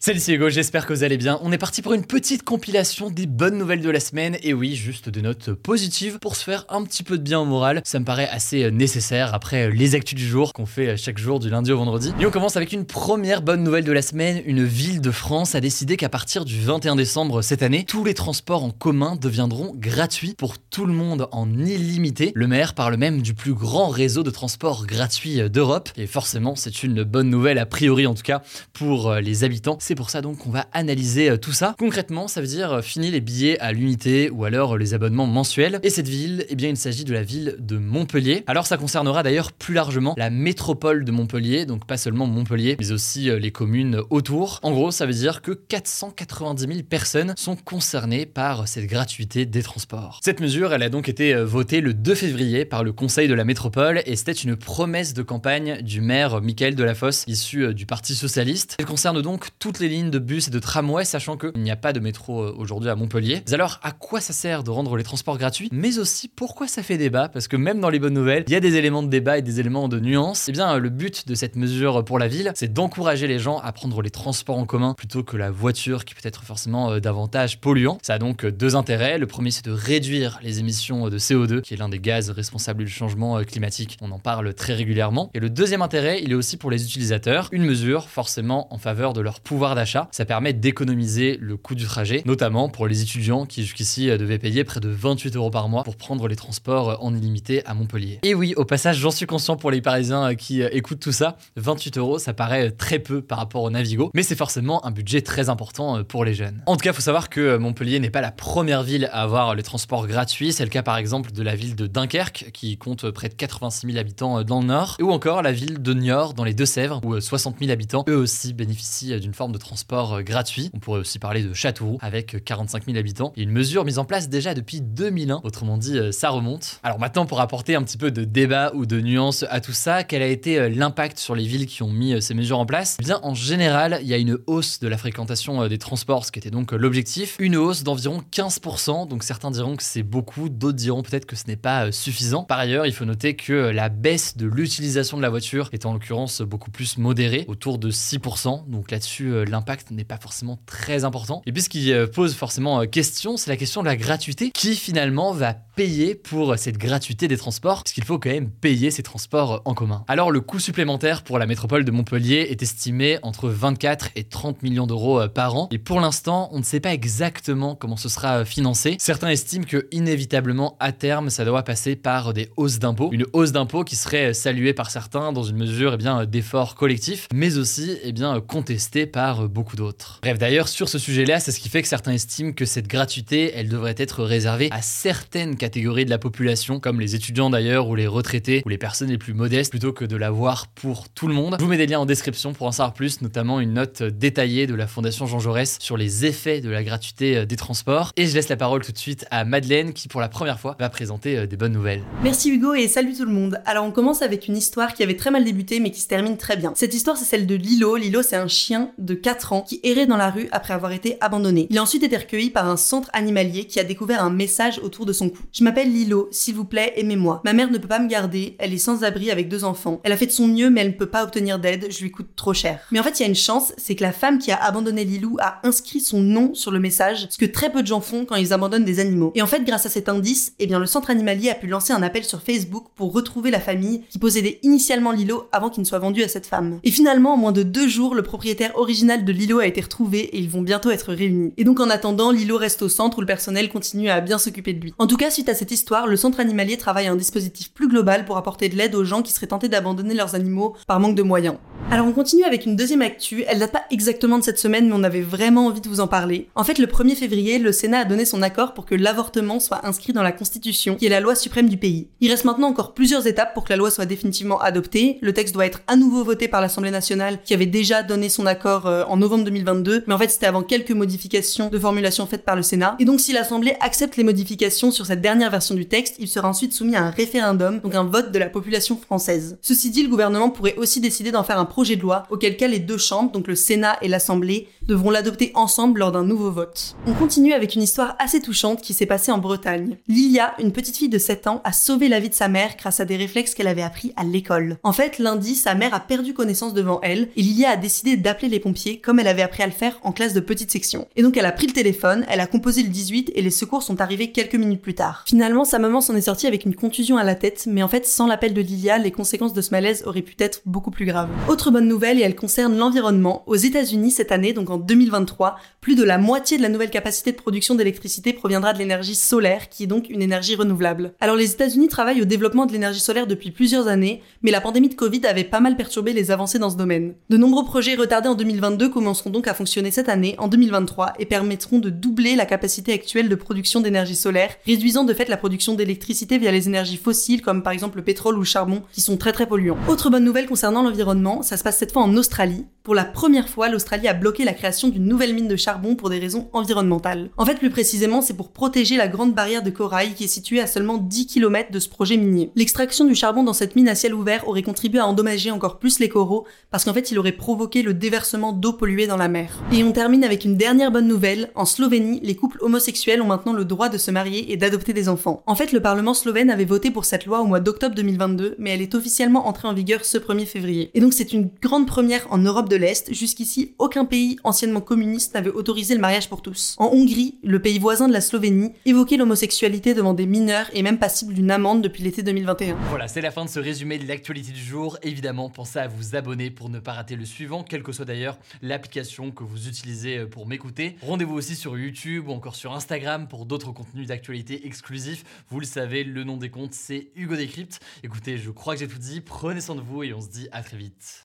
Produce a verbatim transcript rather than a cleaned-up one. Salut, c'est Hugo, j'espère que vous allez bien. On est parti pour une petite compilation des bonnes nouvelles de la semaine. Et oui, juste des notes positives pour se faire un petit peu de bien au moral. Ça me paraît assez nécessaire après les actus du jour qu'on fait chaque jour du lundi au vendredi. Et on commence avec une première bonne nouvelle de la semaine. Une ville de France a décidé qu'à partir du vingt et un décembre cette année, tous les transports en commun deviendront gratuits pour tout le monde en illimité. Le maire parle même du plus grand réseau de transports gratuits d'Europe. Et forcément, c'est une bonne nouvelle, a priori en tout cas, pour les habitants. C'est pour ça donc qu'on va analyser tout ça. Concrètement, ça veut dire fini les billets à l'unité ou alors les abonnements mensuels. Et cette ville, eh bien, il s'agit de la ville de Montpellier. Alors ça concernera d'ailleurs plus largement la métropole de Montpellier, donc pas seulement Montpellier, mais aussi les communes autour. En gros, ça veut dire que quatre cent quatre-vingt-dix mille personnes sont concernées par cette gratuité des transports. Cette mesure, elle a donc été votée le deux février par le Conseil de la Métropole et c'était une promesse de campagne du maire Michael Delafosse, issu du Parti Socialiste. Elle concerne donc toutes les les lignes de bus et de tramway, sachant qu'il n'y a pas de métro aujourd'hui à Montpellier. Mais alors, à quoi ça sert de rendre les transports gratuits, mais aussi pourquoi ça fait débat, parce que même dans les bonnes nouvelles, il y a des éléments de débat et des éléments de nuance. Eh bien, le but de cette mesure pour la ville, c'est d'encourager les gens à prendre les transports en commun plutôt que la voiture, qui peut être forcément davantage polluant. Ça a donc deux intérêts. Le premier, c'est de réduire les émissions de C O deux, qui est l'un des gaz responsables du changement climatique. On en parle très régulièrement. Et le deuxième intérêt, il est aussi pour les utilisateurs, une mesure forcément en faveur de leur pouvoir d'achat. Ça permet d'économiser le coût du trajet, notamment pour les étudiants qui jusqu'ici devaient payer près de vingt-huit euros par mois pour prendre les transports en illimité à Montpellier. Et oui, au passage, j'en suis conscient pour les Parisiens qui écoutent tout ça, vingt-huit euros, ça paraît très peu par rapport au Navigo, mais c'est forcément un budget très important pour les jeunes. En tout cas, faut savoir que Montpellier n'est pas la première ville à avoir les transports gratuits. C'est le cas par exemple de la ville de Dunkerque, qui compte près de quatre-vingt-six mille habitants dans le Nord, ou encore la ville de Niort dans les Deux-Sèvres, où soixante mille habitants eux aussi bénéficient d'une forme de transport gratuit. On pourrait aussi parler de Châteauroux avec quarante-cinq mille habitants. Et une mesure mise en place déjà depuis deux mille un. Autrement dit, ça remonte. Alors maintenant, pour apporter un petit peu de débat ou de nuance à tout ça, quel a été l'impact sur les villes qui ont mis ces mesures en place ? Eh bien, en général, il y a une hausse de la fréquentation des transports, ce qui était donc l'objectif. Une hausse d'environ quinze pour cent. Donc certains diront que c'est beaucoup, d'autres diront peut-être que ce n'est pas suffisant. Par ailleurs, il faut noter que la baisse de l'utilisation de la voiture est en l'occurrence beaucoup plus modérée, autour de six pour cent. Donc là-dessus, l'impact n'est pas forcément très important. Et puis ce qui pose forcément question, c'est la question de la gratuité. Qui finalement va payer pour cette gratuité des transports, puisqu'il faut quand même payer ces transports en commun. Alors le coût supplémentaire pour la métropole de Montpellier est estimé entre vingt-quatre et trente millions d'euros par an. Et pour l'instant, on ne sait pas exactement comment ce sera financé. Certains estiment que inévitablement, à terme, ça doit passer par des hausses d'impôts. Une hausse d'impôts qui serait saluée par certains dans une mesure eh bien, d'effort collectif, mais aussi eh bien, contestée par beaucoup d'autres. Bref, d'ailleurs, sur ce sujet-là, c'est ce qui fait que certains estiment que cette gratuité, elle devrait être réservée à certaines catégories de la population, comme les étudiants d'ailleurs, ou les retraités, ou les personnes les plus modestes, plutôt que de l'avoir pour tout le monde. Je vous mets des liens en description pour en savoir plus, notamment une note détaillée de la Fondation Jean Jaurès sur les effets de la gratuité des transports. Et je laisse la parole tout de suite à Madeleine, qui pour la première fois va présenter des bonnes nouvelles. Merci Hugo et salut tout le monde. Alors on commence avec une histoire qui avait très mal débuté, mais qui se termine très bien. Cette histoire, c'est celle de Lilo. Lilo, c'est un chien de quatre ans qui errait dans la rue après avoir été abandonné. Il a ensuite été recueilli par un centre animalier qui a découvert un message autour de son cou. Je m'appelle Lilo, s'il vous plaît, aimez-moi. Ma mère ne peut pas me garder, elle est sans abri avec deux enfants. Elle a fait de son mieux mais elle ne peut pas obtenir d'aide, je lui coûte trop cher. Mais en fait, il y a une chance, c'est que la femme qui a abandonné Lilou a inscrit son nom sur le message, ce que très peu de gens font quand ils abandonnent des animaux. Et en fait, grâce à cet indice, eh bien le centre animalier a pu lancer un appel sur Facebook pour retrouver la famille qui possédait initialement Lilo avant qu'il ne soit vendu à cette femme. Et finalement, en moins de deux jours, le propriétaire original de Lilo a été retrouvé et ils vont bientôt être réunis. Et donc en attendant, Lilo reste au centre où le personnel continue à bien s'occuper de lui. En tout cas, suite à cette histoire, le centre animalier travaille à un dispositif plus global pour apporter de l'aide aux gens qui seraient tentés d'abandonner leurs animaux par manque de moyens. Alors on continue avec une deuxième actu, elle date pas exactement de cette semaine mais on avait vraiment envie de vous en parler. En fait le premier février, le Sénat a donné son accord pour que l'avortement soit inscrit dans la Constitution, qui est la loi suprême du pays. Il reste maintenant encore plusieurs étapes pour que la loi soit définitivement adoptée, le texte doit être à nouveau voté par l'Assemblée nationale qui avait déjà donné son accord euh, en novembre deux mille vingt-deux, mais en fait c'était avant quelques modifications de formulation faites par le Sénat, et donc si l'Assemblée accepte les modifications sur cette dernière version du texte, il sera ensuite soumis à un référendum, donc un vote de la population française. Ceci dit, le gouvernement pourrait aussi décider d'en faire un projet de loi, auquel cas les deux chambres, donc le Sénat et l'Assemblée, devront l'adopter ensemble lors d'un nouveau vote. On continue avec une histoire assez touchante qui s'est passée en Bretagne. Lilia, une petite fille de sept ans, a sauvé la vie de sa mère grâce à des réflexes qu'elle avait appris à l'école. En fait, lundi, sa mère a perdu connaissance devant elle, et Lilia a décidé d'appeler les pompiers comme elle avait appris à le faire en classe de petite section. Et donc elle a pris le téléphone, elle a composé le dix-huit et les secours sont arrivés quelques minutes plus tard. Finalement, sa maman s'en est sortie avec une contusion à la tête, mais en fait, sans l'appel de Lilia, les conséquences de ce malaise auraient pu être beaucoup plus graves. Autre bonne nouvelle, et elle concerne l'environnement. Aux États-Unis cette année, donc en deux mille vingt-trois, plus de la moitié de la nouvelle capacité de production d'électricité proviendra de l'énergie solaire, qui est donc une énergie renouvelable. Alors les États-Unis travaillent au développement de l'énergie solaire depuis plusieurs années, mais la pandémie de Covid avait pas mal perturbé les avancées dans ce domaine. De nombreux projets retardés en deux mille vingt-deux commenceront donc à fonctionner cette année, en deux mille vingt-trois, et permettront de doubler la capacité actuelle de production d'énergie solaire, réduisant de fait la production d'électricité via les énergies fossiles, comme par exemple le pétrole ou le charbon, qui sont très très polluants. Autre bonne nouvelle concernant l'environnement, ça se passe cette fois en Australie. Pour la première fois, l'Australie a bloqué la création d'une nouvelle mine de charbon pour des raisons environnementales. En fait, plus précisément, c'est pour protéger la grande barrière de corail qui est située à seulement dix kilomètres de ce projet minier. L'extraction du charbon dans cette mine à ciel ouvert aurait contribué à endommager encore plus les coraux parce qu'en fait, il aurait provoqué le déversement d'eau polluée dans la mer. Et on termine avec une dernière bonne nouvelle. En Slovénie, les couples homosexuels ont maintenant le droit de se marier et d'adopter des enfants. En fait, le Parlement slovène avait voté pour cette loi au mois d'octobre deux mille vingt-deux, mais elle est officiellement entrée en vigueur ce premier février. Et donc, c'est une grande première en Europe de l'Est. Jusqu'ici, aucun pays anciennement communiste n'avait autorisé le mariage pour tous. En Hongrie, le pays voisin de la Slovénie, évoquait l'homosexualité devant des mineurs et même passible d'une amende depuis l'été deux mille vingt et un. Voilà, c'est la fin de ce résumé de l'actualité du jour. Évidemment, pensez à vous abonner pour ne pas rater le suivant, quelle que soit d'ailleurs l'application que vous utilisez pour m'écouter. Rendez-vous aussi sur YouTube ou encore sur Instagram pour d'autres contenus d'actualité exclusifs. Vous le savez, le nom des comptes, c'est Hugo Décrypte. Écoutez, je crois que j'ai tout dit. Prenez soin de vous et on se dit à très vite.